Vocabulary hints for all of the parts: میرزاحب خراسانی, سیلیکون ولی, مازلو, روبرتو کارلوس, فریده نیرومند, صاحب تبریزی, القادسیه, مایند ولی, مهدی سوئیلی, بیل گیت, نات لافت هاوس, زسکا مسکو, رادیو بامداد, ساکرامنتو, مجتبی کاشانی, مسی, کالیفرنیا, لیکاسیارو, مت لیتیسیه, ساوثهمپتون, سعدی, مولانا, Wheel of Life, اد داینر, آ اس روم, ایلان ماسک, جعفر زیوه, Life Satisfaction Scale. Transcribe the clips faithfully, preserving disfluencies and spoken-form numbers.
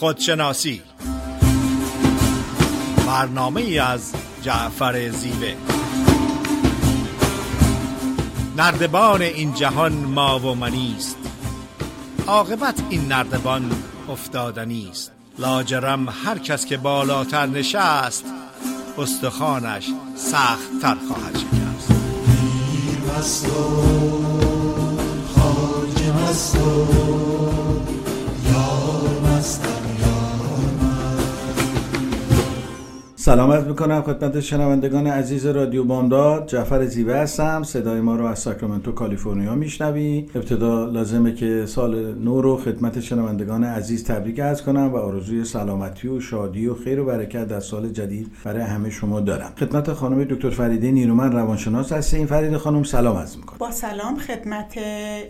خودشناسی، برنامه ای از جعفر زیوه. نردبان این جهان ما و منیست، عاقبت این نردبان افتادنیست. لاجرم هر کس که بالاتر نشست، استخوانش سخت تر خواهد شکست. دیر مست و خواجه مست و یار مستم یار من. سلام عرض میکنم خدمت شنوندگان عزیز رادیو بامداد. جعفر زیوه هستم. صدای ما رو از ساکرامنتو کالیفرنیا میشنوی. ابتدا لازمه که سال نو رو خدمت شنوندگان عزیز تبریک عرض کنم و آرزوی سلامتی و شادی و خیر و برکت در سال جدید برای همه شما دارم. خدمت خانم دکتر فریده نیرومند روانشناس هستیم. فریده خانم سلام عرض میکنم. با سلام خدمت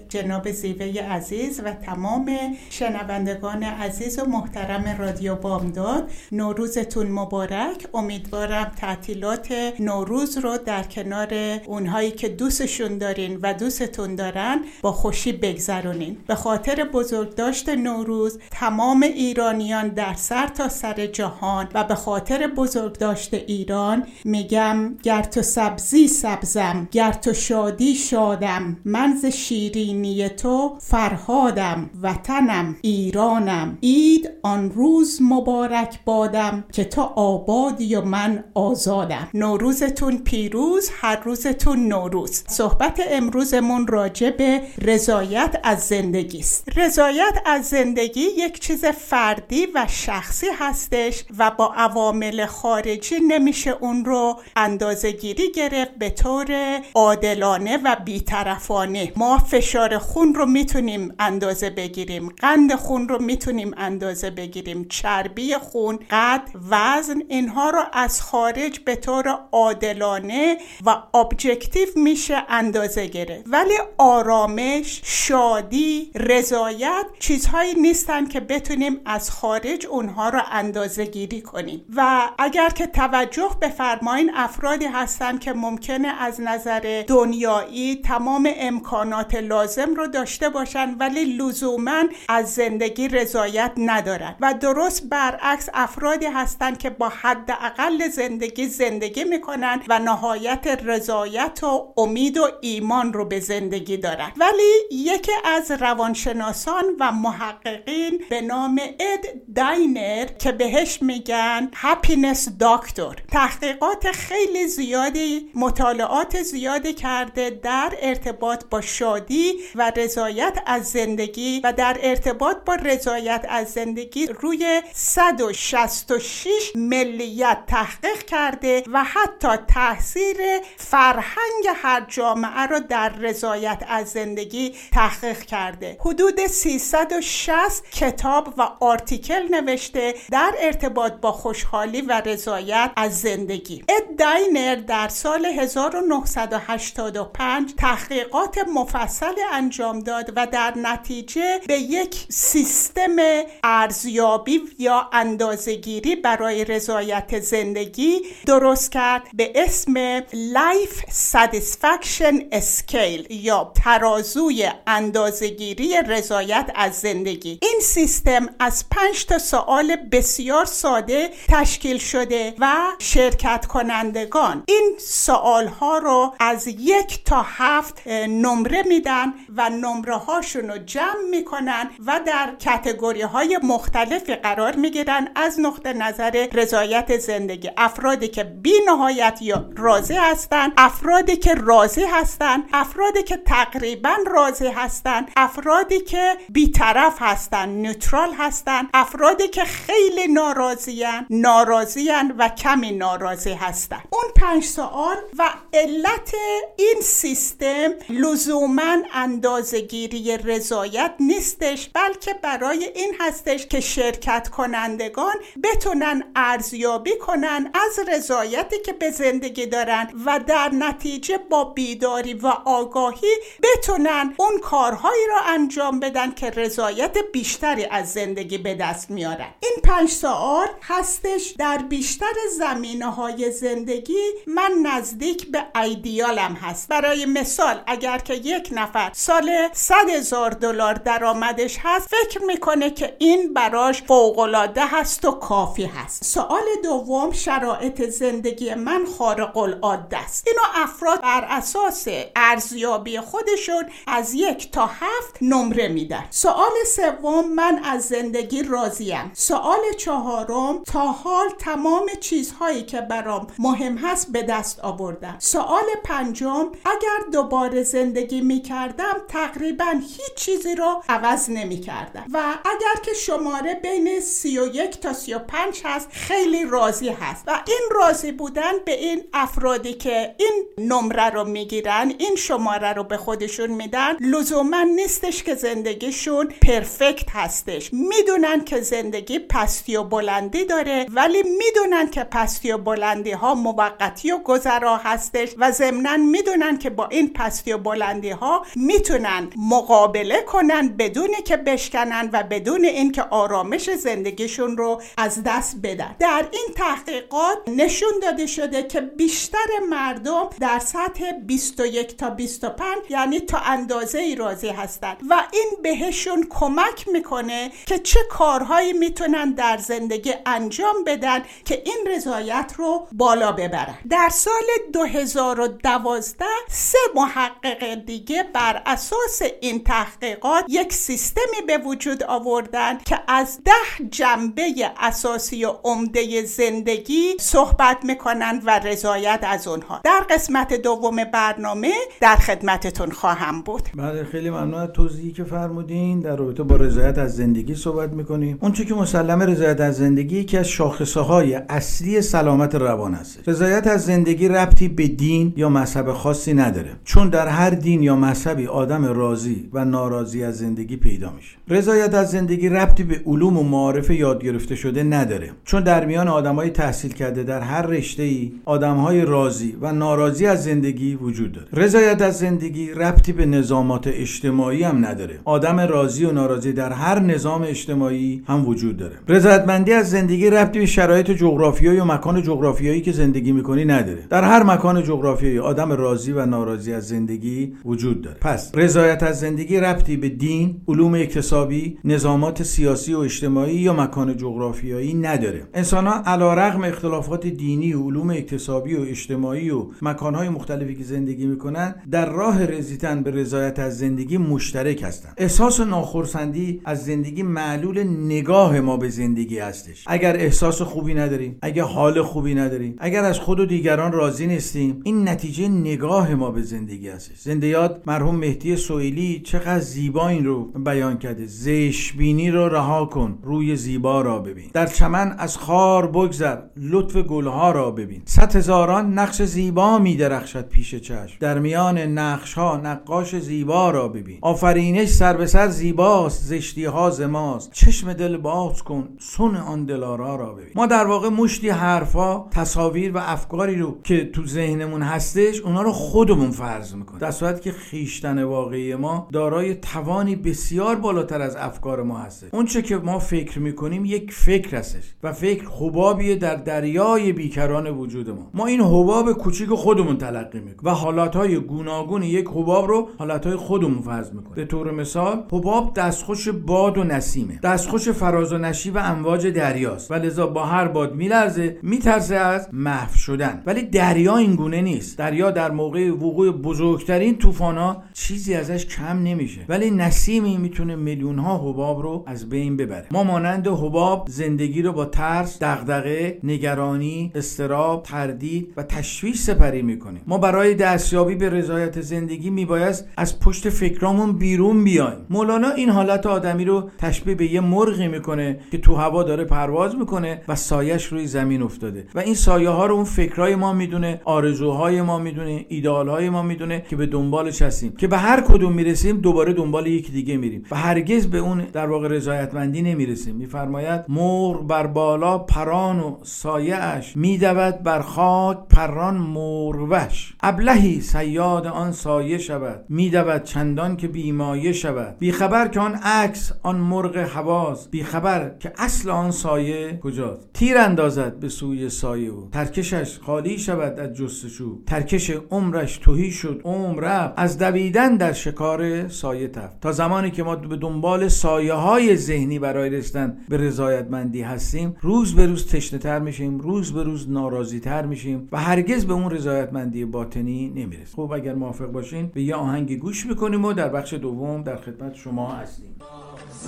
جناب زیوه عزیز و تمام شنوندگان عزیز و محترم رادیو بامداد. نوروزتون مبارک. امیدوارم تعطیلات نوروز رو در کنار اونهایی که دوستشون دارین و دوستتون دارن با خوشی بگذرونین. به خاطر بزرگداشت نوروز تمام ایرانیان در سر تا سر جهان و به خاطر بزرگداشت ایران میگم گر تو سبزی سبزم، گر تو شادی شادم، من ز شیرینی تو فرهادم، وطنم ایرانم، عید آن روز مبارک بادم، که تو آباد یا من آزادم. نوروزتون پیروز، هر روزتون نوروز. صحبت امروزمون راجع به رضایت از زندگی است. رضایت از زندگی یک چیز فردی و شخصی هستش و با عوامل خارجی نمیشه اون رو اندازه‌گیری گرفت به طور عادلانه و بیطرفانه. ما فشار خون رو میتونیم اندازه بگیریم، قند خون رو میتونیم اندازه بگیریم، چربی خون، قد، وزن، اینها رو از خارج به طور عادلانه و ابجکتیو میشه اندازه گیره. ولی آرامش، شادی، رضایت چیزهایی نیستن که بتونیم از خارج اونها رو اندازه گیری کنیم. و اگر که توجه بفرمایین، افرادی هستن که ممکنه از نظر دنیایی تمام امکانات لازم رو داشته باشن ولی لزوماً از زندگی رضایت ندارن و درست برعکس افرادی هستن که با حد اقل زندگی زندگی میکنن و نهایت رضایت و امید و ایمان رو به زندگی دارن. ولی یکی از روانشناسان و محققین به نام اد داینر که بهش میگن هپینس دکتر، تحقیقات خیلی زیادی، مطالعات زیادی کرده در ارتباط با شادی و رضایت از زندگی و در ارتباط با رضایت از زندگی روی صد و شصت و شش میلیارد تحقیق کرده و حتی تاثیر فرهنگ هر جامعه را در رضایت از زندگی تحقیق کرده. حدود سیصد و شصت کتاب و آرتیکل نوشته در ارتباط با خوشحالی و رضایت از زندگی. اد داینر در سال هزار و نهصد و هشتاد و پنج تحقیقات مفصلی انجام داد و در نتیجه به یک سیستم ارزیابی یا اندازه‌گیری برای رضایت زندگی درست کرد به اسم Life Satisfaction Scale یا ترازوی اندازه‌گیری رضایت از زندگی. این سیستم از پنج تا سوال بسیار ساده تشکیل شده و شرکت کنندگان این سوال‌ها رو از یک تا هفت نمره میدن و نمره هاشون رو جمع میکنن و در کاتگوری‌های مختلفی قرار میگیرن از نقطه نظر رضایت زندگی. افرادی که بی نهایت یا راضی هستند، افرادی که راضی هستند، افرادی که تقریبا راضی هستند، افرادی که بیطرف هستند، نوترال هستند، افرادی که خیلی ناراضیان، ناراضیان و کمی ناراضی هستند. اون پنج سوال و علت این سیستم لزوماً اندازه‌گیری رضایت نیستش، بلکه برای این هستش که شرکت کنندگان بتونن ارزیابی بندی کنن از رضایتی که به زندگی دارن و در نتیجه با بیداری و آگاهی بتونن اون کارهایی را انجام بدن که رضایت بیشتری از زندگی به دست میارن. این پنج سوال هستش در بیشتر زمینه‌های زندگی. من نزدیک به ایدیالم هست. برای مثال اگر که یک نفر سال صد هزار دلار درآمدش هست، فکر میکنه که این براش فوق‌العاده هست و کافی هست. سوال دوم، شرایط زندگی من خارق العاده است. اینو افراد بر اساس ارزیابی خودشون از یک تا هفت نمره میدن. سوال سوم، من از زندگی راضیم. سوال چهارم، تا حال تمام چیزهایی که برام مهم هست به دست آوردم. سوال پنجم، اگر دوباره زندگی میکردم تقریبا هیچ چیزی رو عوض نمیکردم. و اگر که شماره بین سی و یک تا سی و پنج هست، خیلی راضی هست. و این راضی بودن به این افرادی که این نمره رو میگیرن، این شماره رو به خودشون میدن، لزوما نیستش که زندگیشون پرفکت هستش. میدونن که زندگی پستی و بلندی داره، ولی میدونن که پستی و بلندی ها موقتی و گذرا هستش و ضمناً میدونن که با این پستی و بلندی ها میتونن مقابله کنن بدون که بشکنن و بدون اینکه آرامش زندگیشون رو از دست بدن. در این تحقیقات نشون داده شده که بیشتر مردم در سطح بیست و یک تا بیست و پنج، یعنی تا اندازه‌ای راضی هستن و این بهشون کمک میکنه که چه کارهایی میتونن در زندگی انجام بدن که این رضایت رو بالا ببرن. در سال دو هزار و دوازده سه محقق دیگه بر اساس این تحقیقات یک سیستمی به وجود آوردن که از ده جنبه اساسی و عمده زندگی صحبت میکنن و رضایت از اونها. در قسمت دوم برنامه در خدمتتون خواهم بود. بله، خیلی ممنون از توضیحی که فرمودین. در رابطه با رضایت از زندگی صحبت میکنیم. اون چیزی که مسلمه، رضایت از زندگی یکی از شاخصه‌های اصلی سلامت روان است. رضایت از زندگی ربطی به دین یا مذهب خاصی نداره، چون در هر دین یا مذهبی آدم راضی و ناراضی از زندگی پیدا میشه. رضایت از زندگی ربطی به علوم و معارف یاد گرفته شده نداره، چون در میان آدمای تحصیل کرده در هر رشته‌ای آدم‌های راضی و ناراضی از زندگی وجود داره. رضایت از زندگی ربطی به نظامات اجتماعی هم نداره. آدم راضی و ناراضی در هر نظام اجتماعی هم وجود داره. رضایتمندی از زندگی ربطی به شرایط جغرافیایی و مکان جغرافیایی که زندگی می‌کنی نداره. در هر مکان جغرافیایی آدم راضی و ناراضی از زندگی وجود داره. پس رضایت از زندگی ربطی به دین، علوم اکتسابی، نظامات سیاسی و اجتماعی یا مکان جغرافیایی نداره. انسان‌ها علیرغم اختلافات دینی، علوم اکتسابی و اجتماعی و مکان‌های مختلفی که زندگی می‌کنن، در راه رسیدن به رضایت از زندگی مشترک هستند. احساس ناخرسندی از زندگی معلول نگاه ما به زندگی هستش. اگر احساس خوبی نداریم، اگر حال خوبی نداریم، اگر از خود و دیگران راضی نیستیم، این نتیجه نگاه ما به زندگی هستش. زنده یاد مرحوم مهدی سوئیلی چقدر زیبا این رو بیان کرده. زشت بینی رو رها کن، روی زیبا را ببین. در چمن از خار بگذر، لطف گلها را ببین. صد هزاران نقش زیبا می درخشد پیش چشم، در میان نقش‌ها نقاش زیبا را ببین. آفرینش سر به سر زیباست، زشتی‌ها ز ماست، چشم دل باز کن، سن آن دلارا را ببین. ما در واقع مشتی حرفا، تصاویر و افکاری رو که تو ذهنمون هستش، اونا رو خودمون فرض میکنیم، در صورتی که خویشتن واقعی ما دارای توانی بسیار بالاتر از افکار ما هستش. اون چه که ما فکر میکنیم یک فکر هستش و فکر حبابیه در دریای بیکران وجود ما. ما این حباب کوچیک خودمون تلقی میکنیم و حالتهای گوناگون یک حباب رو حالتهای خودمون فرض میکنیم. به طور مثال، حباب دستخوش باد و نسیمه، دستخوش فراز و نشیب و امواج دریاست و لذا با هر باد میلرزه، میترسه از محو شدن. ولی دریا این گونه نیست. دریا در موقع وقوع بزرگترین طوفان‌ها چیزی ازش کم نمیشه، ولی نسیمی میتونه میلیون‌ها حباب رو از بین ببره. ما مانند حباب زندگی رو با ترس، دغدغه، نگرانی، اضطراب، تردید و تشویش سپری میکنیم. ما برای دستیابی به رضایت زندگی میبایست از پشت فکرامون بیرون بیایم. مولانا این حالت آدمی رو تشبیه به یه مرغی میکنه که تو هوا داره پرواز میکنه و سایش روی زمین افتاده و این سایه ها رو اون فکرای ما میدونه، آرزوهای ما میدونه، ایدئالهای ما میدونه که به دنبالش هستیم، که به هر کدوم میرسیم دوباره دنبال یکی دیگه میریم و هرگز به اون در واقع رضایتمندی نمیرسیم. میفرماید مور بر بالا پران و سایه‌اش، می‌دود بر خاک پران موروش. ابلهی صیاد آن سایه شود، می‌دود چندان که بیمایه شود. بیخبر که آن عکس آن مرغ حواس، بیخبر که اصل آن سایه کجاست. تیر اندازد به سوی سایه و ترکشش خالی شود از جستجو. ترکش عمرش تهی شد، عمر رفت از دویدن در شکار سایه تفت. تا زمانی که ما به دنبال سایه‌های ذهنی برای رسیدن به رضایتمندی هستیم، روز به روز تشنه‌تر میشیم، روز به روز ناراضی‌تر میشیم و هرگز به اون رضایتمندی باطنی نمیرسیم. خب اگر موافق باشین به یه آهنگ گوش میکنیم و در بخش دوم در خدمت شما هستیم.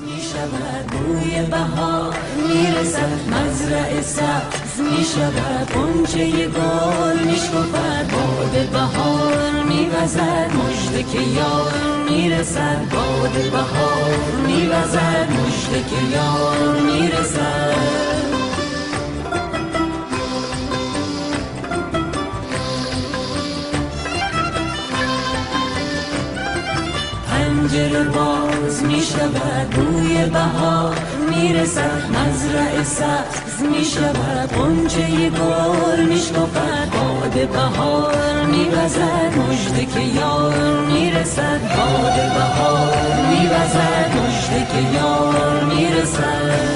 میشود بوی بهار، میرسد مزرعه سبز، میشود غنچه گل، میشکفد باد بهار، میوزد مژده که یار، میرسد باد بهار، میوزد مژده که یار، میرسد. پنجره باز می شود بوی بهار، می رسد مزرعه سبز، می شود غنچه گل، می شکفد باد بهار، می وزد مژده که یار، می رسد باد بهار، می وزد مژده که یار، می رسد.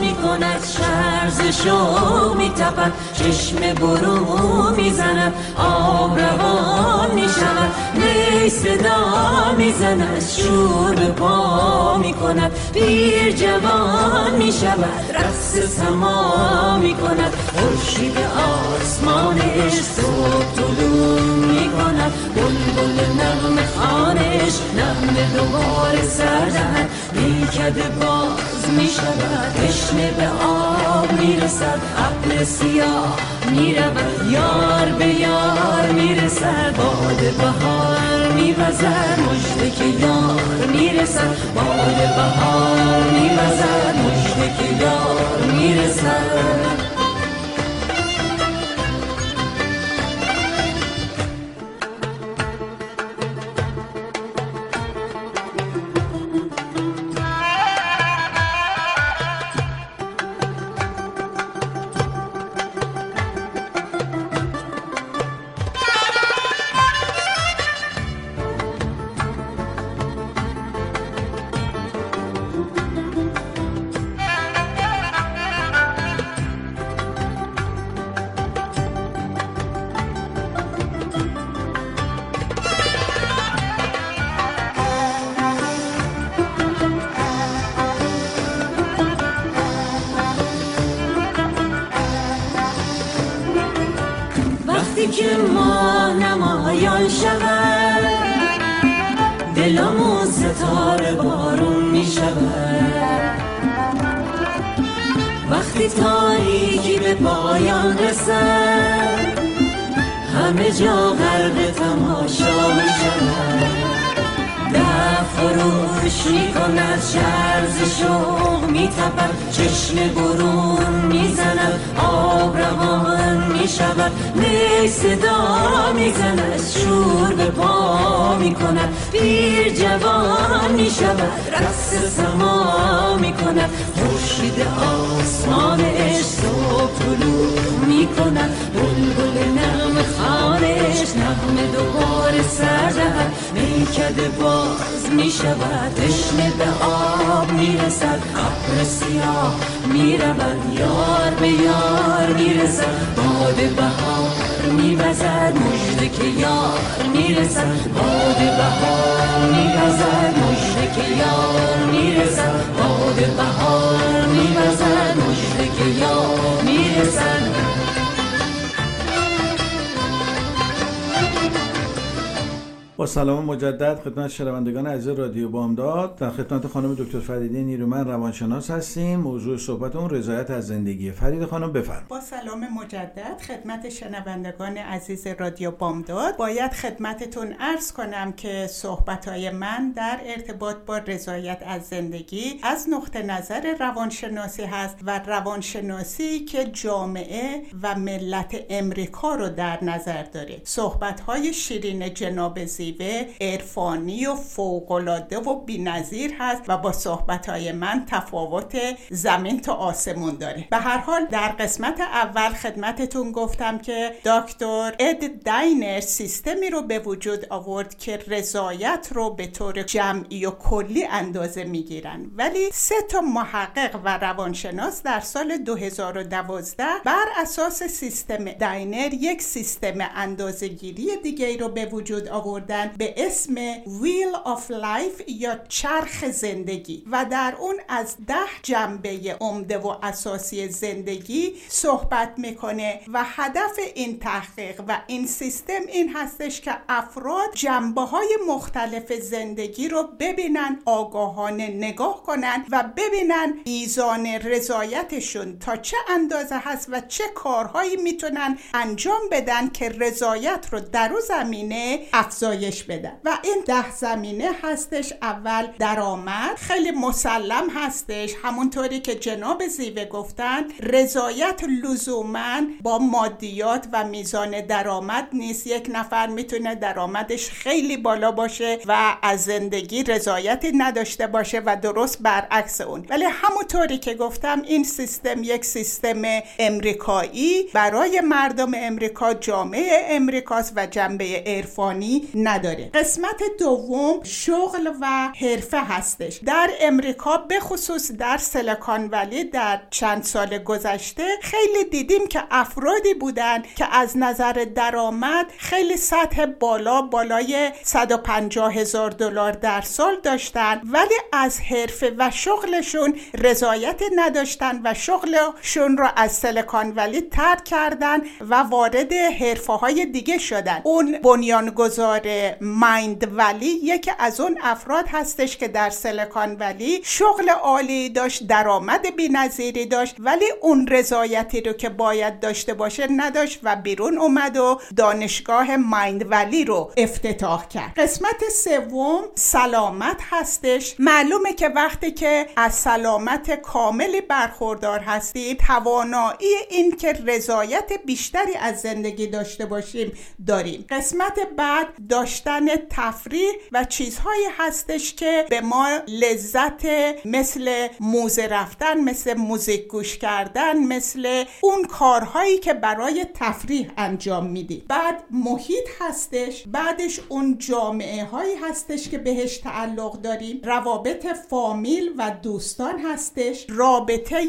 می کند شرزشو می تپد، چشم برو می زند، آب روان می شود، نی صدا می زند، شور به پا می کند، پیر جوان می شود، رقص سما می کند، خورشید آسمانش صبح طلوع می کند، بلبل نغمه خوانش نغمه دوباره سر دهد، میکده باز می شود، تشنه به آب میرسد، ابر سیاه میرود، یار به یار میرسد، باد بهار میوزد مژده که یار، میرسد باد بهار میوزد مژده که یار، میرسد. با سلام مجدد خدمت شنوندگان عزیز رادیو بامداد، در خدمت خانم دکتر فریده نیرومند روانشناس هستیم. موضوع صحبت اون رضایت از زندگی. فریده خانم بفرمایید. با سلام مجدد خدمت شنوندگان عزیز رادیو بامداد، باید خدمتتون عرض کنم که صحبت‌های من در ارتباط با رضایت از زندگی از نقطه نظر روانشناسی هست و روانشناسی که جامعه و ملت امریکا رو در نظر داره. صحبت‌های شیرین جناب زیوه عرفانی و فوق‌العاده و بی‌نظیر هست و با صحبت‌های من تفاوت زمین تا آسمون داره. به هر حال در قسمت اول خدمتتون گفتم که دکتر اد داینر سیستمی رو به وجود آورد که رضایت رو به طور جمعی و کلی اندازه می‌گیرن، ولی سه تا محقق و روانشناس در سال دو هزار و دوازده بر اساس سیستم داینر یک سیستم اندازه‌گیری دیگه‌ای رو به وجود آورد به اسم Wheel of Life یا چرخ زندگی و در اون از ده جنبه عمده و اساسی زندگی صحبت میکنه و هدف این تحقیق و این سیستم این هستش که افراد جنبه های مختلف زندگی رو ببینن، آگاهانه نگاه کنن و ببینن میزان رضایتشون تا چه اندازه هست و چه کارهایی میتونن انجام بدن که رضایت رو در اون زمینه افزایش بدن. و این ده زمینه هستش. اول درآمد، خیلی مسلم هستش، همونطوری که جناب زیوه گفتن رضایت لزوماً با مادیات و میزان درآمد نیست. یک نفر میتونه درآمدش خیلی بالا باشه و از زندگی رضایتی نداشته باشه و درست برعکس اون. ولی همونطوری که گفتم این سیستم یک سیستم امریکایی برای مردم امریکا، جامعه امریکاست و جنبه عرفانی نداره. قسمت دوم شغل و حرفه هستش. در امریکا به خصوص در سیلیکون ولی در چند سال گذشته خیلی دیدیم که افرادی بودن که از نظر درآمد خیلی سطح بالا بالای صد و پنجاه هزار دلار در سال داشتن، ولی از حرفه و شغلشون رضایت نداشتن و شغلشون رو از سیلیکون ولی ترک کردن و وارد حرفه‌های دیگه شدن. اون بنیانگذار مایند ولی یکی از اون افراد هستش که در سیلیکون ولی شغل عالی داشت، درآمد بی‌نظیری داشت، ولی اون رضایتی رو که باید داشته باشه نداشت و بیرون اومد و دانشگاه مایند ولی رو افتتاح کرد. قسمت سوم سلامت هستش. معلومه که وقتی که از سلامت کاملی برخوردار هستی، توانایی این که رضایت بیشتری از زندگی داشته باشیم داریم. قسمت بعد داشتن تفریح و چیزهایی هستش که به ما لذت، مثل موزه رفتن، مثل موزیک گوش کردن، مثل اون کارهایی که برای تفریح انجام میدی. بعد محیط هستش، بعدش اون جامعه هایی هستش که بهش تعلق داریم، روابط فامیل و دوستان هستش، رابطه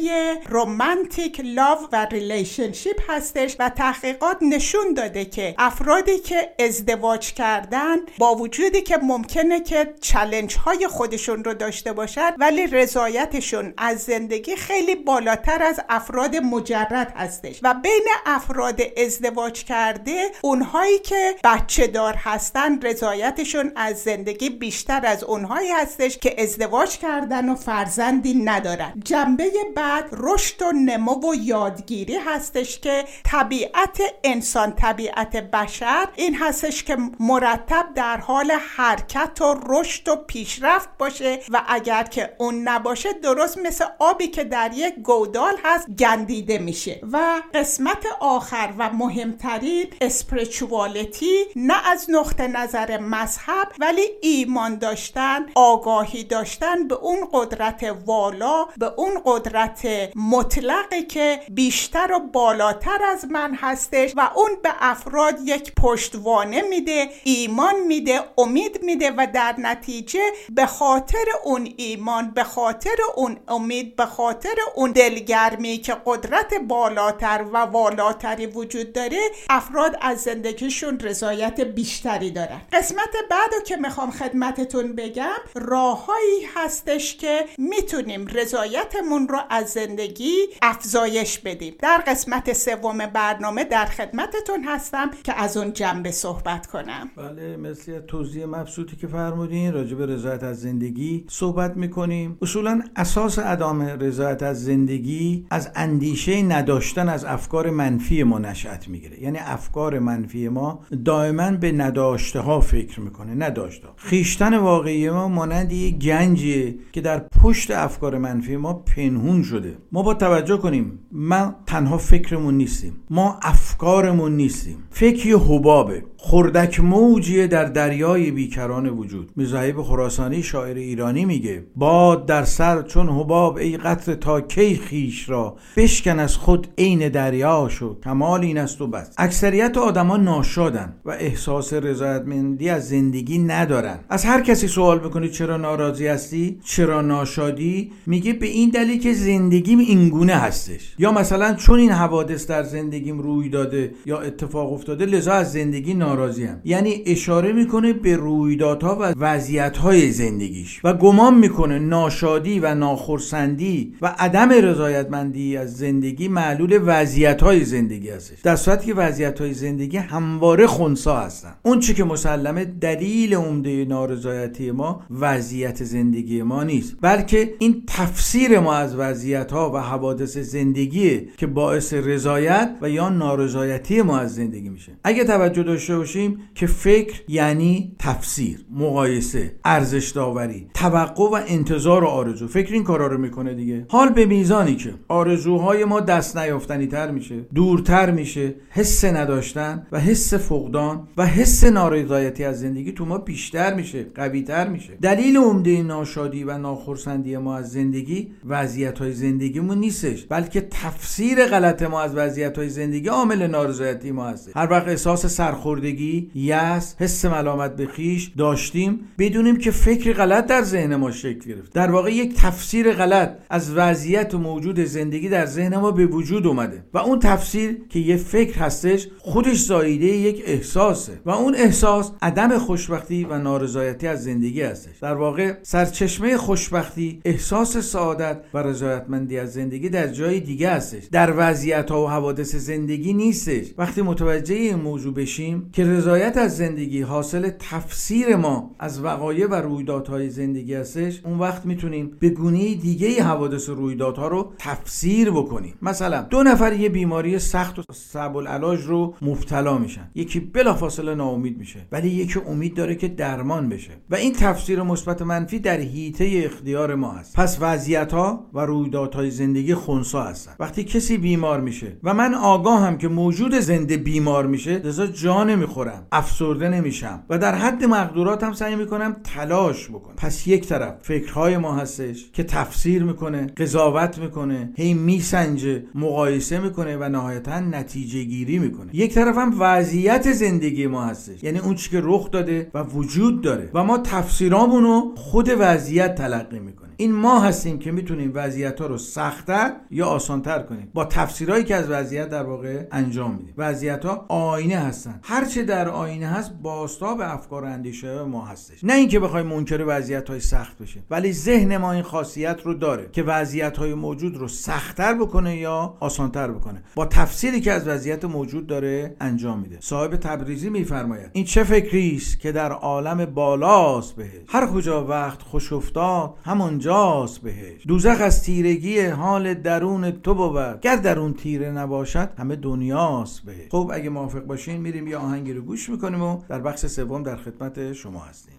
رومانتیک لاو و ریلیشنشیپ هستش. و تحقیقات نشون داده که افرادی که ازدواج کردن با وجودی که ممکنه که چالش های خودشون رو داشته باشن، ولی رضایتشون از زندگی خیلی بالاتر از افراد مجرد هستش. و بین افراد ازدواج کرده، اونهایی که بچه دار هستن رضایتشون از زندگی بیشتر از اونهایی هستش که ازدواج کردن و فرزندی ندارن. جنبه بعد رشد و نمو و یادگیری هستش که طبیعت انسان، طبیعت بشر این هستش که مرتب در حال حرکت و رشد و پیشرفت باشه و اگر که اون نباشه درست مثل آبی که در یک گودال هست گندیده میشه. و قسمت آخر و مهمترین اسپریچوالیتی، نه از نقطه نظر مذهب ولی ایمان داشتن، آگاهی داشتن به اون قدرت والا، به اون قدرت مطلقی که بیشتر و بالاتر از من هستش و اون به افراد یک پشتوانه میده، ایمان میده، امید میده و در نتیجه به خاطر اون ایمان، به خاطر اون امید، به خاطر اون دلگرمی که قدرت بالاتر و والاتری وجود داره، افراد از زندگیشون رضایت بیشتری دارن. قسمت بعدو که میخوام خدمتتون بگم راههایی هستش که میتونیم رضایتمون رو از زندگی افزایش بدیم. در قسمت سوم برنامه در خدمتتون هستم که از اون جنبه صحبت کنم. بله بله، مثل توضیح مبسوطی که فرمودین راجع به رضایت از زندگی صحبت می‌کنیم. اصولاً اساس عدم رضایت از زندگی از اندیشه نداشتن از افکار منفی ما نشأت می‌گیره. یعنی افکار منفی ما دائما به نداشته‌ها فکر می‌کنه، نداشته. خویشتن واقعی ما مانند یک گنجی که در پشت افکار منفی ما پنهون شده. ما با توجه کنیم ما تنها فکرمون نیستیم، ما افکارمون نیستیم. فکر یه حبابه، خردک موجیه در دریای بیکران وجود. میرزاحب خراسانی شاعر ایرانی میگه باد در سر چون حباب ای قطره تا کی خیش را بشکن از خود عین دریا شو کمال این است و بس. اکثریت آدما ناشادن و احساس رضایتمندی از زندگی ندارن. از هر کسی سوال بکنی چرا ناراضی هستی، چرا ناشادی، میگه به این دلیل که زندگیم اینگونه هستش، یا مثلا چون این حوادث در زندگیم روی داده یا اتفاق افتاده لذا از زندگی ناراضیم. یعنی اشاره میکنه به رویدادها و وضعیت‌های زندگیش و گمان میکنه ناشادی و ناخرسندی و عدم رضایتمندی از زندگی معلول وضعیت‌های زندگی هستش، در صورتی که وضعیت‌های زندگی همواره خنثی هستن. اون چی که مسلمه دلیل عمده نارضایتی ما وضعیت زندگی ما نیست، بلکه این تفسیر ما از وضعیت‌ها و حوادث زندگیه که باعث رضایت و یا نارضایتی ما از زندگی میشه. اگه توجه داشته باشیم که فکر یعنی تفسیر، مقایسه، ارزش داوری، توقع و انتظار و آرزو. فکر این کارا رو میکنه دیگه. حال به میزانی که آرزوهای ما دست نیافتنی تر میشه، دورتر میشه، حس نداشتن و حس فقدان و حس نارضایتی از زندگی تو ما بیشتر میشه، قویتر میشه. دلیل عمده ناشادی و ناخرسندی ما از زندگی وضعیت‌های زندگیمون نیستش، بلکه تفسیر غلط ما از وضعیت‌های زندگی عامل نارضایتی ما هست. هر وقت احساس سرخوردگی، یأس، حس ملامت به خویش داشتیم، بدونیم که فکر غلط در ذهن ما شکل گرفت. در واقع یک تفسیر غلط از وضعیت موجود زندگی در ذهن ما به وجود اومده و اون تفسیر که یه فکر هستش خودش زاییده یک احساسه و اون احساس عدم خوشبختی و نارضایتی از زندگی هستش. در واقع سرچشمه خوشبختی، احساس سعادت و رضایتمندی از زندگی در جای دیگه هستش، در وضعیت‌ها و حوادث زندگی نیستش. وقتی متوجه این موضوع بشیم که رضایت از زندگی حاصل تفسیر ما از وقایع و رویدادهای زندگی هستش، اون وقت میتونیم به گونه دیگه حوادث و رویدادها رو تفسیر بکنیم. مثلا دو نفر یه بیماری سخت و صعب العلاج رو مبتلا میشن، یکی بلافاصله ناامید میشه ولی یکی امید داره که درمان بشه و این تفسیر مثبت منفی در حیطه اختیار ما هست. پس وضعیت‌ها و رویدادهای زندگی خنثی هستن. وقتی کسی بیمار میشه و من آگاهم که موجود زنده بیمار میشه، لذا جا نمیخورم، افسرده نمیشم و در حد مقدوراتم سعی میکنم تلاش بکنم. پس یک طرف فکرهای ما هستش که تفسیر میکنه، قضاوت میکنه، هی میسنجه، مقایسه میکنه و نهایتاً نتیجه گیری میکنه. یک طرف هم وضعیت زندگی ما هستش، یعنی اون چیزی که رخ داده و وجود داره و ما تفسیرامون رو خود وضعیت تلقی میکنیم. این ما هستیم که میتونیم وضعیت‌ها رو سخت‌تر یا آسان‌تر کنیم با تفسیرایی که از وضعیت در واقع انجام میدیم. وضعیت‌ها آینه هستن، هر چه در آینه هست بازتاب افکار و اندیشه ما هستش. نه اینکه بخوایم منکر وضعیت‌های سخت بشیم، ولی ذهن ما این خاصیت رو داره که وضعیت‌های موجود رو سخت‌تر بکنه یا آسان‌تر بکنه با تفسیری که از وضعیت موجود داره انجام میده. صاحب تبریزی میفرماید این چه فکری است که در عالم بالاست بهش، هر کجا وقت خوش افتاد همون جاست بهش. دوزخ از تیرگی حال درون تو بود، گر درون تیره نباشد همه دنیاست بهش. خب اگه موافق باشین میریم یه آهنگی رو گوش میکنیم و در بخش سوم در خدمت شما هستیم.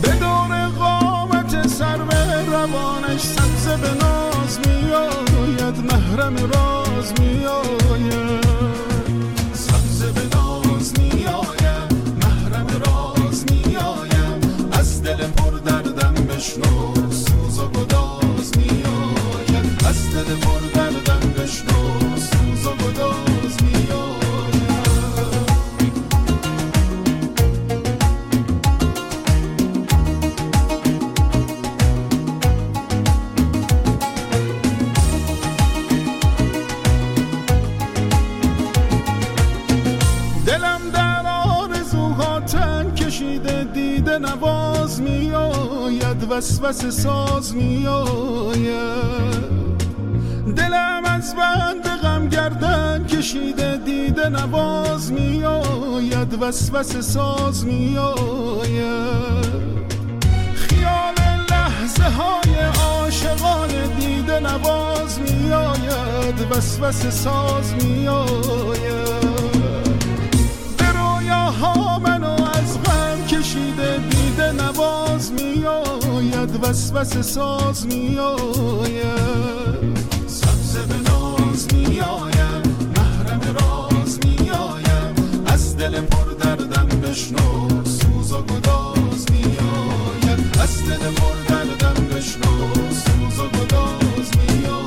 به دور قامت سر به روانش سبز به ناز می شبنم راز می آید، سبز به ناز می آیم، محرم راز می آیم، از دل پر دردم بشنو سوز و گداز می آید، از دل پر دردم بشنو سوز و گداز می آید. نواز می آید، وسوسه ساز می آید، دلم از بند غم گردن کشیده دیده نواز می آید، وسوسه ساز می آید، خیال لحظه های عاشقانه دیده نواز می آید، وسوسه ساز می آید، در رویاها منو از غم کشیده دیده نواز می آید، وسوسه ساز می آید، سبز به ناز می آیم، محرم راز می آیم، از دل پر دردم بشنو سوز و گداز می آید، از دل پر دردم بشنو سوز و گداز می آید.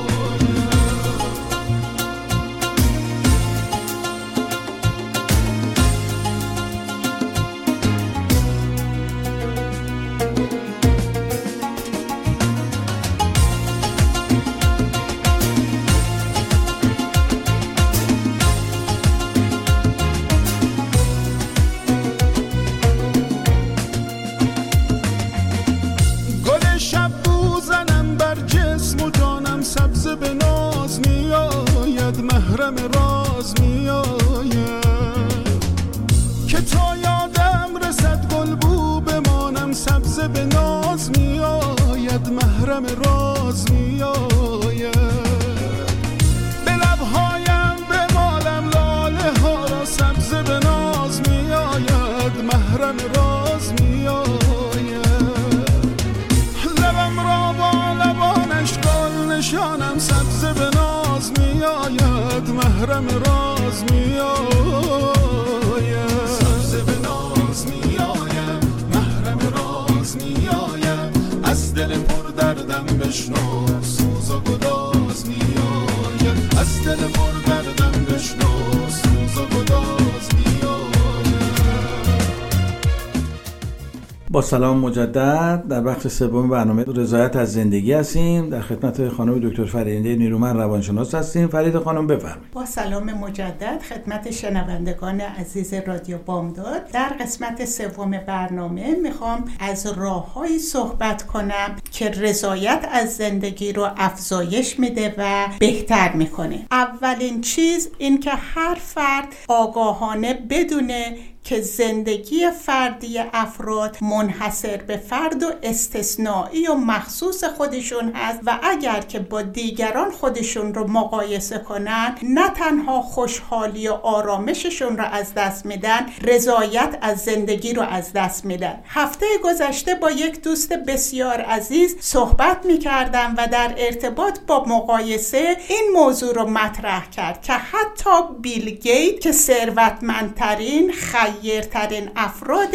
با سلام مجدد، در بخش سوم برنامه رضایت از زندگی هستیم. در خدمت خانم دکتر فریده نیرومند روانشناس هستیم. فرید خانم بفرمایید. با سلام مجدد خدمت شنوندگان عزیز رادیو بامداد، در قسمت سوم برنامه میخوام از راه‌هایی صحبت کنم که رضایت از زندگی رو افزایش میده و بهتر میکنه. اولین چیز این که هر فرد آگاهانه بدونه که زندگی فردی افراد منحصر به فرد و استثنایی و مخصوص خودشون هست و اگر که با دیگران خودشون رو مقایسه کنن، نه تنها خوشحالی و آرامششون رو از دست میدن، رضایت از زندگی رو از دست میدن. هفته گذشته با یک دوست بسیار عزیز صحبت میکردم و در ارتباط با مقایسه این موضوع رو مطرح کرد که حتی بیل گیت که ثروتمندترین خیرترین افراد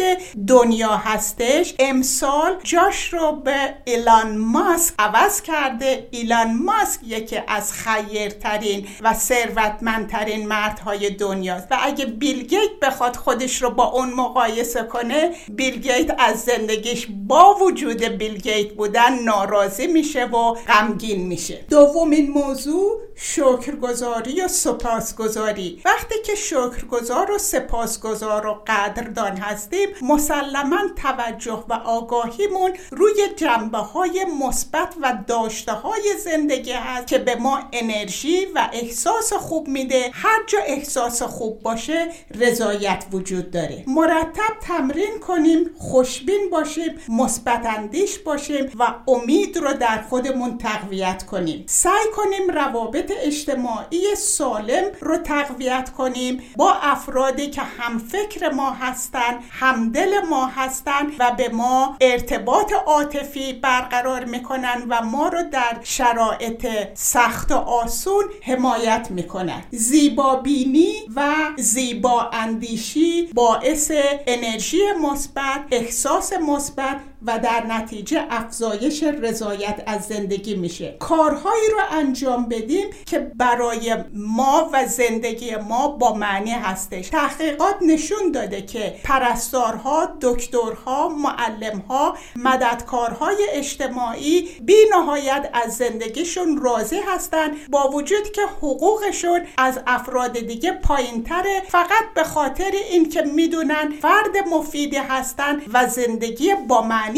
دنیا هستش، امسال جاش رو به ایلان ماسک عوض کرده. ایلان ماسک یکی از خیرترین و ثروتمندترین مردهای دنیاست و اگه بیل گیت بخواد خودش رو با اون مقایسه کنه، بیل گیت از زندگیش با وجود بیل گیت بودن ناراضی میشه و غمگین میشه. دومین موضوع شکرگزاری یا سپاسگزاری. وقتی که شکرگزار و سپاسگزار و قدردان هستیم، مسلماً توجه و آگاهیمون روی جنبه‌های مثبت و داشته‌های زندگی هست که به ما انرژی و احساس خوب میده. هر جا احساس خوب باشه رضایت وجود داره. مرتب تمرین کنیم، خوشبین باشیم، مثبت اندیش باشیم و امید رو در خودمون تقویت کنیم. سعی کنیم روابط روابط اجتماعی سالم رو تقویت کنیم با افرادی که هم فکر ما هستن، همدل ما هستن و به ما ارتباط عاطفی برقرار میکنن و ما رو در شرایط سخت و آسون حمایت میکنن. زیبابینی و زیبا اندیشی باعث انرژی مثبت، احساس مثبت و در نتیجه افزایش رضایت از زندگی میشه. کارهایی رو انجام بدیم که برای ما و زندگی ما با معنی هستش. تحقیقات نشون داده که پرستارها، دکترها، معلمها، مددکارهای اجتماعی بی نهایت از زندگیشون راضی هستن، با وجود که حقوقشون از افراد دیگه پایین‌تره، فقط به خاطر اینکه میدونن فرد مفیدی هستن و زندگی با معنی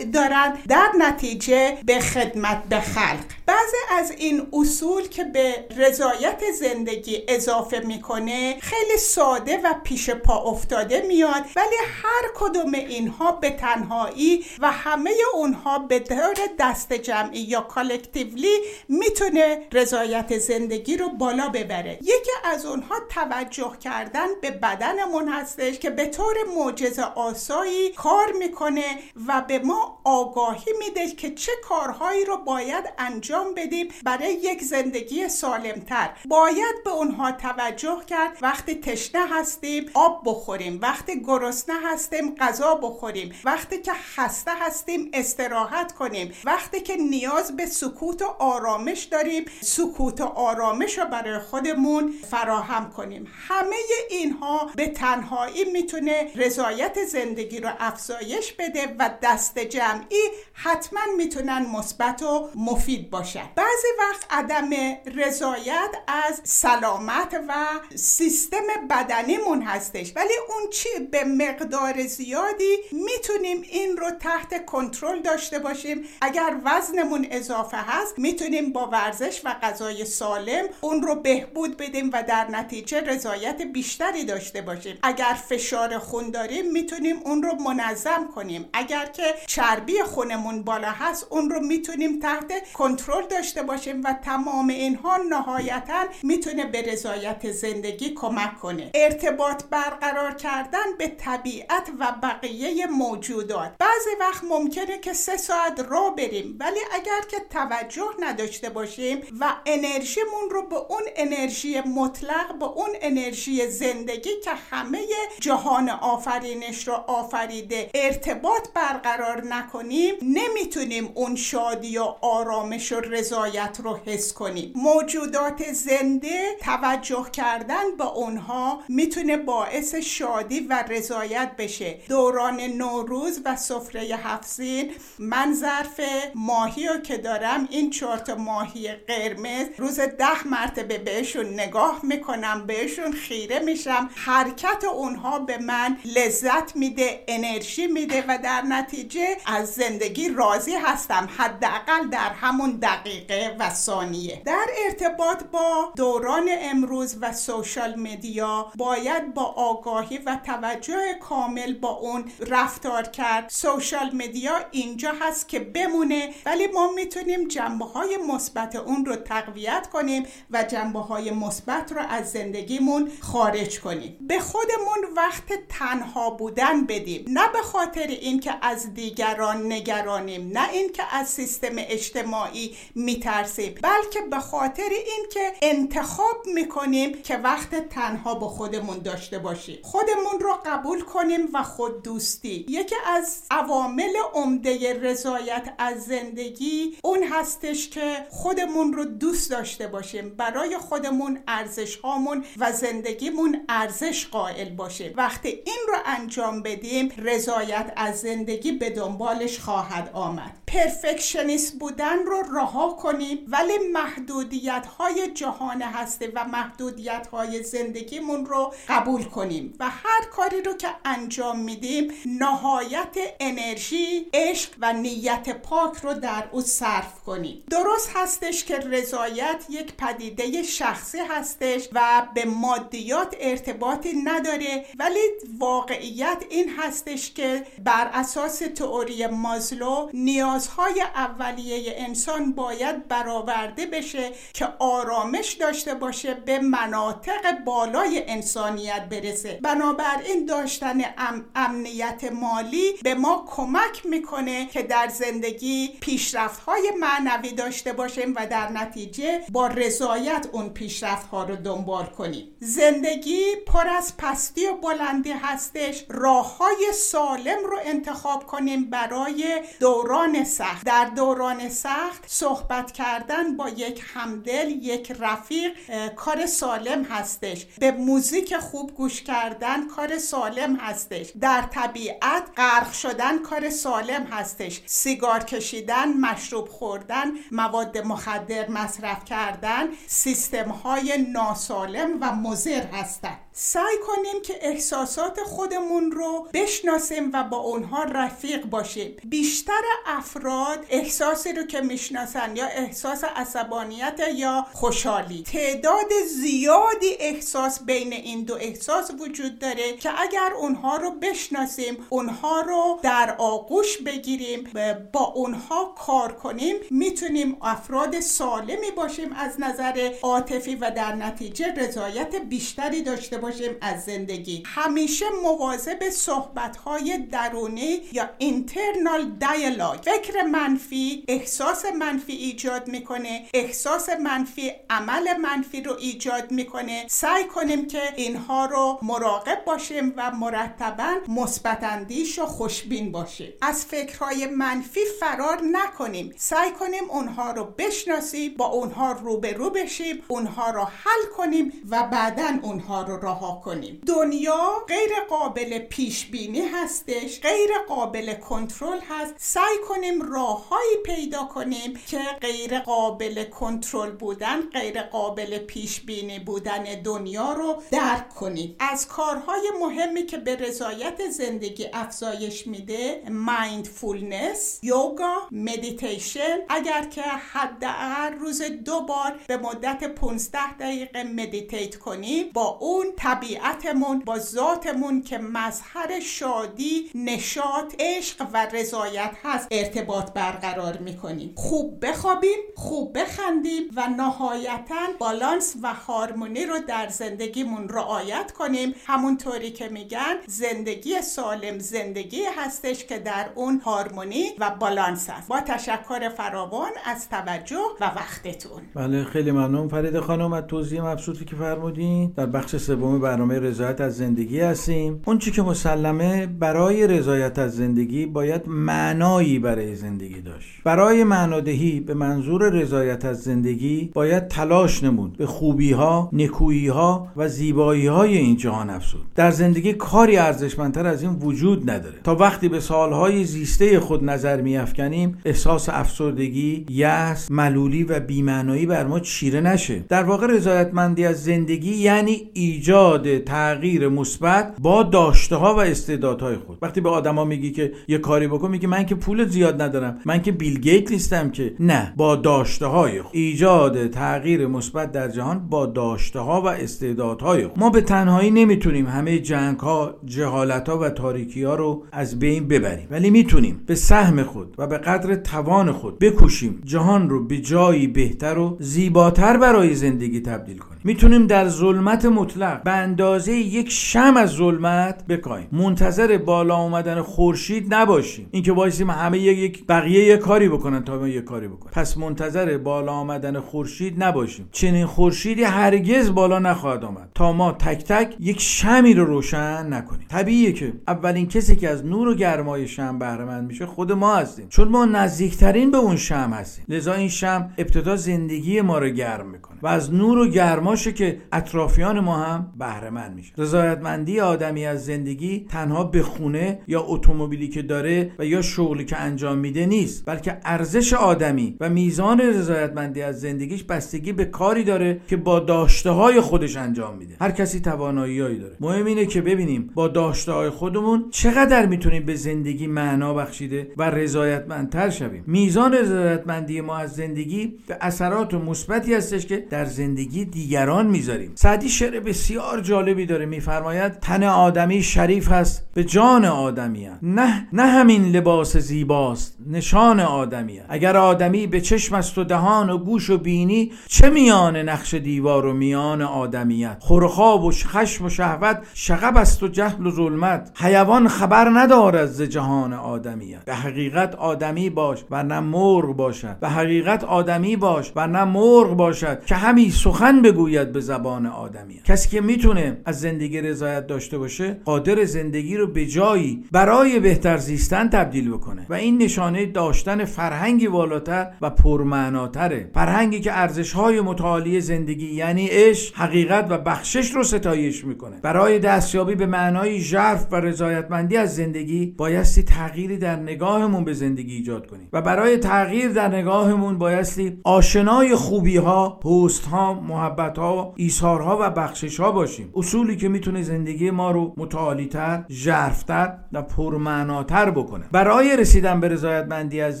دارن، در نتیجه به خدمت به خلق. بعضی از این اصول که به رضایت زندگی اضافه میکنه خیلی ساده و پیش پا افتاده میاد، ولی هر کدوم اینها به تنهایی و همه اونها به طور دست جمعی یا کالکتیولی میتونه رضایت زندگی رو بالا ببره. یکی از اونها توجه کردن به بدنمون هستش که به طور معجزه آسایی کار میکنه و به ما آگاهی میده که چه کارهایی رو باید انجام بدیم برای یک زندگی سالمتر. باید به اونها توجه کرد. وقتی تشنه هستیم آب بخوریم، وقتی گرسنه هستیم غذا بخوریم، وقتی که خسته هستیم استراحت کنیم، وقتی که نیاز به سکوت و آرامش داریم سکوت و آرامش رو برای خودمون فراهم کنیم. همه اینها به تنهایی میتونه رضایت زندگی رو افزایش بده و دست جمعی حتما میتونن مثبت و مفید باشن. بعضی وقت عدم رضایت از سلامت و سیستم بدنیمون هستش، ولی اون چی به مقدار زیادی میتونیم این رو تحت کنترل داشته باشیم. اگر وزنمون اضافه هست میتونیم با ورزش و غذای سالم اون رو بهبود بدیم و در نتیجه رضایت بیشتری داشته باشیم. اگر فشار خون داریم میتونیم اون رو منظم کنیم. اگر که چربی خونمون بالا هست اون رو میتونیم تحت کنترل داشته باشیم و تمام اینها نهایتاً میتونه به رضایت زندگی کمک کنه. ارتباط برقرار کردن به طبیعت و بقیه موجودات. بعضی وقت ممکنه که سه ساعت راه بریم، ولی اگر که توجه نداشته باشیم و انرژیمون رو به اون انرژی مطلق، به اون انرژی زندگی که همه جهان آفرینش رو آفریده ارتباط برقرار نکنیم، نمیتونیم اون شادی و آرامش و رضایت رو حس کنیم. موجودات زنده، توجه کردن به اونها میتونه باعث شادی و رضایت بشه. دوران نوروز و سفره هفت‌سین، من ظرف ماهی رو که دارم، این چارت ماهی قرمز روز ده مرتبه بهشون نگاه میکنم، بهشون خیره میشم. حرکت اونها به من لذت میده، انرژی میده و در نتیجه از زندگی راضی هستم، حداقل در همون دقیقه و ثانیه. در ارتباط با دوران امروز و سوشال مدیا باید با آگاهی و توجه کامل با اون رفتار کرد. سوشال مدیا اینجا هست که بمونه، ولی ما میتونیم جنبه‌های مثبت اون رو تقویت کنیم و جنبه‌های مثبت رو از زندگیمون خارج کنیم. به خودمون وقت تنها بودن بدیم، نه به خاطر این که از دیگران نگرانیم، نه این که از سیستم اجتماعی میترسیم، بلکه به خاطر این که انتخاب میکنیم که وقت تنها با خودمون داشته باشیم. خودمون رو قبول کنیم و خود دوستی. یکی از عوامل عمده رضایت از زندگی اون هستش که خودمون رو دوست داشته باشیم، برای خودمون ارزش هامون و زندگیمون ارزش قائل باشیم. وقتی این رو انجام بدیم رضایت از زندگی به دنبالش خواهد آمد. پرفکشنیست بودن رو رها کنیم، ولی محدودیت های جهان هستی و محدودیت های زندگیمون رو قبول کنیم و هر کاری رو که انجام میدیم نهایت انرژی، عشق و نیت پاک رو در او صرف کنیم. درست هستش که رضایت یک پدیده شخصی هستش و به مادیات ارتباطی نداره، ولی واقعیت این هستش که بر اساس تئوری مازلو رو نیازهای اولیه انسان باید برآورده بشه که آرامش داشته باشه، به مناطق بالای انسانیت برسه. بنابراین داشتن ام، امنیت مالی به ما کمک میکنه که در زندگی پیشرفت‌های معنوی داشته باشیم و در نتیجه با رضایت اون پیشرفت‌ها رو دنبال کنیم. زندگی پر از پستی و بلندی هستش. راه‌های سالم رو انتخاب کنیم برای دوران سخت. در دوران سخت صحبت کردن با یک همدل، یک رفیق کار سالم هستش. به موزیک خوب گوش کردن کار سالم هستش. در طبیعت غرق شدن کار سالم هستش. سیگار کشیدن، مشروب خوردن، مواد مخدر مصرف کردن سیستم‌های ناسالم و مضر هستند. سعی کنیم که احساسات خودمون رو بشناسیم و با اونها رفیق باشیم. بیشتر افراد احساسی رو که میشناسن، یا احساس عصبانیت یا خوشحالی. تعداد زیادی احساس بین این دو احساس وجود داره که اگر اونها رو بشناسیم، اونها رو در آغوش بگیریم، با اونها کار کنیم، میتونیم افراد سالمی باشیم از نظر عاطفی و در نتیجه رضایت بیشتری داشته باشیم از زندگی. همیشه مواظب صحبت‌های درونی یا اینترنال دیالوگ. فکر منفی احساس منفی ایجاد میکنه، احساس منفی عمل منفی رو ایجاد میکنه. سعی کنیم که اینها رو مراقب باشیم و مرتباً مثبت اندیش و خوشبین باشیم. از فکرهای منفی فرار نکنیم. سعی کنیم اونها رو بشناسیم، با اونها روبرو بشیم، اونها رو حل کنیم و بعداً اونها رو رها کنیم. دنیا غیر قابل پیش بینی هستش، غیر قابل کنترل هست. سعی کنیم راه‌هایی پیدا کنیم که غیر قابل کنترل بودن، غیر قابل پیش بینی بودن دنیا رو درک کنیم. از کارهای مهمی که به رضایت زندگی افزایش میده مایندفولنس، یوگا، مدیتیشن. اگر که حداقل روز دو بار به مدت پانزده دقیقه مدیتیت کنیم، با اون طبیعتمون، با ذاتمون که مظهر شادی، نشاط، عشق و رضایت هست ارتباط برقرار میکنیم. خوب بخوابیم، خوب بخندیم و نهایتاً بالانس و هارمونی رو در زندگیمون رعایت کنیم. همونطوری که میگن زندگی سالم زندگی هستش که در اون هارمونی و بالانس هست. با تشکر فراوان از توجه و وقتتون. بله، خیلی ممنون فریده خانم از توضیح مبسوطی که فرمودین. در بخش سوم برنامه رضایت از زندگی هستیم. اون چی که مسلمه، برای رضایت از زندگی باید معنایی برای زندگی داشت. برای معنادهی به منظور رضایت از زندگی باید تلاش نمود، به خوبی‌ها، نکویی‌ها و زیبایی‌های این جهان افزود. در زندگی کاری ارزشمندتر از این وجود نداره. تا وقتی به سالهای زیسته خود نظر می‌افکنیم، احساس افسردگی، یأس، ملولی و بی‌معنایی بر ما چیره نشه. در واقع رضایتمندی از زندگی یعنی ایجاد تغییر مثبت با داشته‌ها و استعدادهای خود. وقتی به آدما میگی که یه کاری بکن، میگه من که پول زیاد ندارم، من که بیل گیت نیستم که. نه، با داشته‌های خود. ایجاد تغییر مثبت در جهان با داشته‌ها و استعدادهای خود. ما به تنهایی نمیتونیم همه جنگ‌ها، جهالت‌ها و تاریکی‌ها رو از بین ببریم، ولی میتونیم به سهم خود و به قدر توان خود بکوشیم جهان رو به جایی بهتر و زیباتر برای زندگی تبدیل کنیم. میتونیم در ظلمت مطلق به اندازه یک شمع از ظلمت بکایم. منتظر بالا اومدن خورشید نباشیم، اینکه وایسیم همه یک بقیه یک کاری بکنن تا ما یک کاری بکنیم. پس منتظر بالا آمدن خورشید نباشیم. چنین خورشیدی هرگز بالا نخواهد آمد تا ما تک تک یک شمعی رو روشن نکنیم. طبیعیه که اولین کسی که از نور و گرمای شمع بهره مند میشه خود ما هستیم، چون ما نزدیکترین به اون شمع هستیم. لذا این شمع ابتدا زندگی ما رو گرم میکنه و از نور و گرماشه که اطرافیان ما هم بهره مند میشن. رضایتمندی آدمی از زندگی تنها به خونه یا اتومبیلی که داره و یا شغلی که انجام میده نیست، بلکه ارزش آدمی و میزان رضایتمندی از زندگیش بستگی به کاری داره که با داشته‌های خودش انجام میده. هر کسی توانایی‌هایی داره. مهم اینه که ببینیم با داشته‌های خودمون چقدر میتونیم به زندگی معنا بخشیده و رضایتمندتر شویم. میزان رضایتمندی ما از زندگی به اثرات مثبتی هستش که در زندگی دیگران میذاریم. سعدی شعر بسیار جالبی داره، میفرماید تن آدمی شریف است به جان آدمی است. نه نه همین لباس زیباست نشان آدمی است. اگر آدمی به چشم است و دهان و گوش و بینی، چه میان نقش دیوار و میان آدمی است. خورخواب و خشم و شهوت شغب است و جهل و ظلمت، حیوان خبر ندارد ز جهان آدمی است. به حقیقت آدمی باش و نه مرغ باشد، به حقیقت آدمی باش و نه مرغ باشد که همی سخن بگوید به زبان آدمی است. کسی که میتونه از زندگی رضایت داشته باشه، قادر زندگی رو به جایی برای بهتر زیستن تبدیل بکنه و این نشانه داشتن فرهنگی والاتر و پرمعناتره. فرهنگی که ارزش‌های متعالی زندگی یعنی عشق، حقیقت و بخشش رو ستایش میکنه. برای دستیابی به معنای ژرف و رضایتمندی از زندگی بایستی تغییری در نگاهمون به زندگی ایجاد کنیم و برای تغییر در نگاهمون بایستی آشنای خوبی‌ها، پوست‌ها، محبت‌ها، ایثارها و بخشش‌ها باشیم. اصولی که میتونه زندگی ما رو متعالی‌تر، ژرف‌تر و پرمعناتر بکنه. برای رسیدن به رضایتمندی از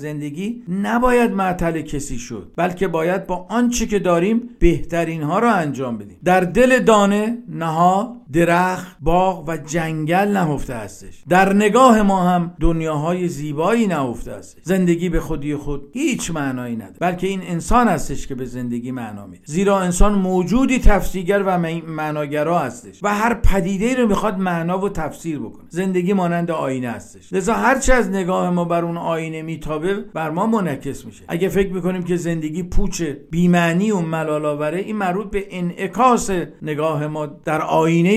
زندگی نباید معطل کسی شد، بلکه باید با آنچه که داریم بهترین‌ها رو انجام بدیم. در دل دانه نهاد، درخت، باغ و جنگل نهفته هستش. در نگاه ما هم دنیاهای زیبایی نهفته است. زندگی به خودی خود هیچ معنایی نداره، بلکه این انسان هستش که به زندگی معنا میده، زیرا انسان موجودی تفسیرگر و معناگرا هستش و هر پدیده‌ای رو میخواد معنا و تفسیر بکنه. زندگی مانند آینه هستش، لذا هرچه از نگاه ما بر اون آینه میتابه بر ما منعکس میشه. اگه فکر میکنیم که زندگی پوچ، بی‌معنی و ملال‌آوره، این مربوط به انعکاس نگاه ما در آینه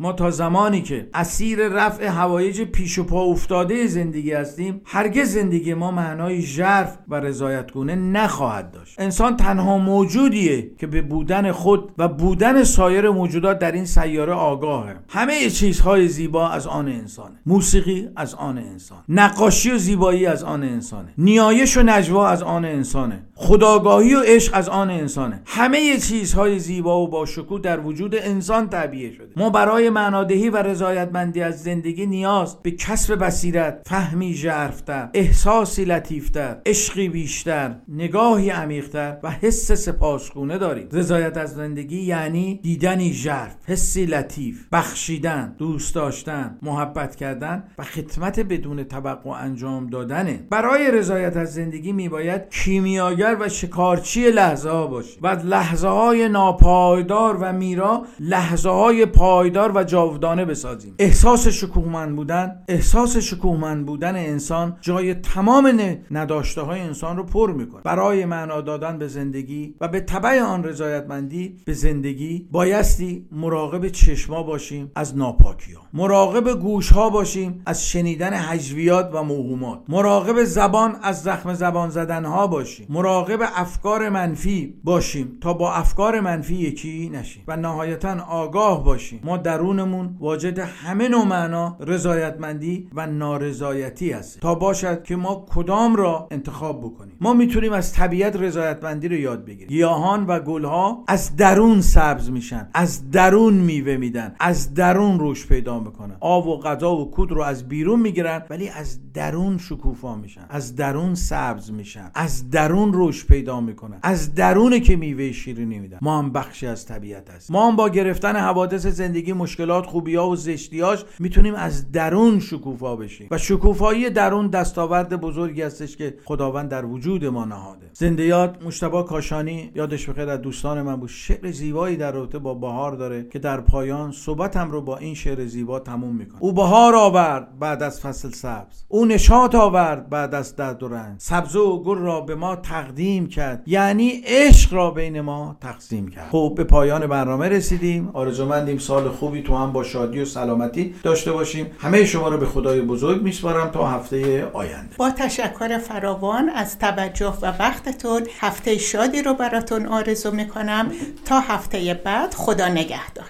ما تا زمانی که اسیر رفع هوایج پیش و پا افتاده زندگی هستیم، هرگز زندگی ما معنای ژرف و رضایتگونه نخواهد داشت. انسان تنها موجودیه که به بودن خود و بودن سایر موجودات در این سیاره آگاهه. همه چیزهای زیبا از آن انسانه، موسیقی از آن انسان، نقاشی و زیبایی از آن انسانه، نیایش و نجوا از آن انسانه، خودآگاهی و عشق از آن انسانه. همه چیزهای زیبا و باشکوه در وجود انسان تعبیه شده. ما برای معنادهی و رضایتمندی از زندگی نیاز به کسب بصیرت، فهمی ژرف‌تر، احساسی لطیفتر، عشقی بیشتر، نگاهی عمیق‌تر و حس سپاسگونه داریم. رضایت از زندگی یعنی دیدنی ژرف، حسی لطیف، بخشیدن، دوست داشتن، محبت کردن و خدمت بدون توقع انجام دادنه. برای رضایت از زندگی میباید کیمیاگر و شکارچی لحظه ها باشیم و لحظه های ناپایدار و میرا لحظه های پایدار و جاودانه بسازیم. احساس شکوهمند بودن، احساس شکوهمند بودن انسان جای تمام نداشته های انسان رو پر میکنه. برای معنا دادن به زندگی و به تبع آن رضایتمندی به زندگی بایستی مراقب چشما باشیم از ناپاکی ها، مراقب گوش ها باشیم از شنیدن هجویات و موهومات، مراقب زبان از زخم زبان زدن ها باشیم، مراقب افکار منفی باشیم تا با افکار منفی یکی نشیم و نهایتاً آگاه باشیم ما در درونمون واجد همه نوع معنا، رضایتمندی و نارضایتی است تا باشد که ما کدام را انتخاب بکنیم. ما میتونیم از طبیعت رضایتمندی رو یاد بگیریم. گیاهان و گلها از درون سبز میشن، از درون میوه میدن، از درون روش پیدا میکنن. آب و غذا و کود رو از بیرون میگیرن ولی از درون شکوفا میشن، از درون سبز میشن، از درون روش پیدا میکنن، از درونه که میوه شیرینی میدن. ما هم بخشی از طبیعت هستیم. ما هم با گرفتن حوادث زندگی، مشکلات، خوبی‌ها و زشتی‌هاش میتونیم از درون شکوفا بشیم و شکوفایی درون دستاورد بزرگی هستش که خداوند در وجود ما نهاده. زنده یاد مجتبی کاشانی، یادش بخیر، از دوستان من بود. شعر زیبایی در رابطه با بهار داره که در پایان صحبتم رو با این شعر زیبا تموم میکنه. او بهار آورد بعد از فصل سبز، او نشاط آورد بعد از درد و رنج، سبزه و گل را به ما تقدیم کرد، یعنی عشق را بین ما تقسیم کرد. خب به پایان برنامه رسیدیم. آرزومندیم سال خوب خوبی تو هم با شادی و سلامتی داشته باشیم. همه شما رو به خدای بزرگ میسپارم تا هفته آینده. با تشکر فراوان از توجه و وقتتون، هفته شادی رو براتون آرزو میکنم. تا هفته بعد، خدا نگهدار.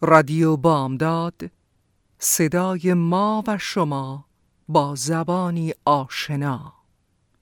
رادیو بامداد، صدای ما و شما با زبانی آشنا.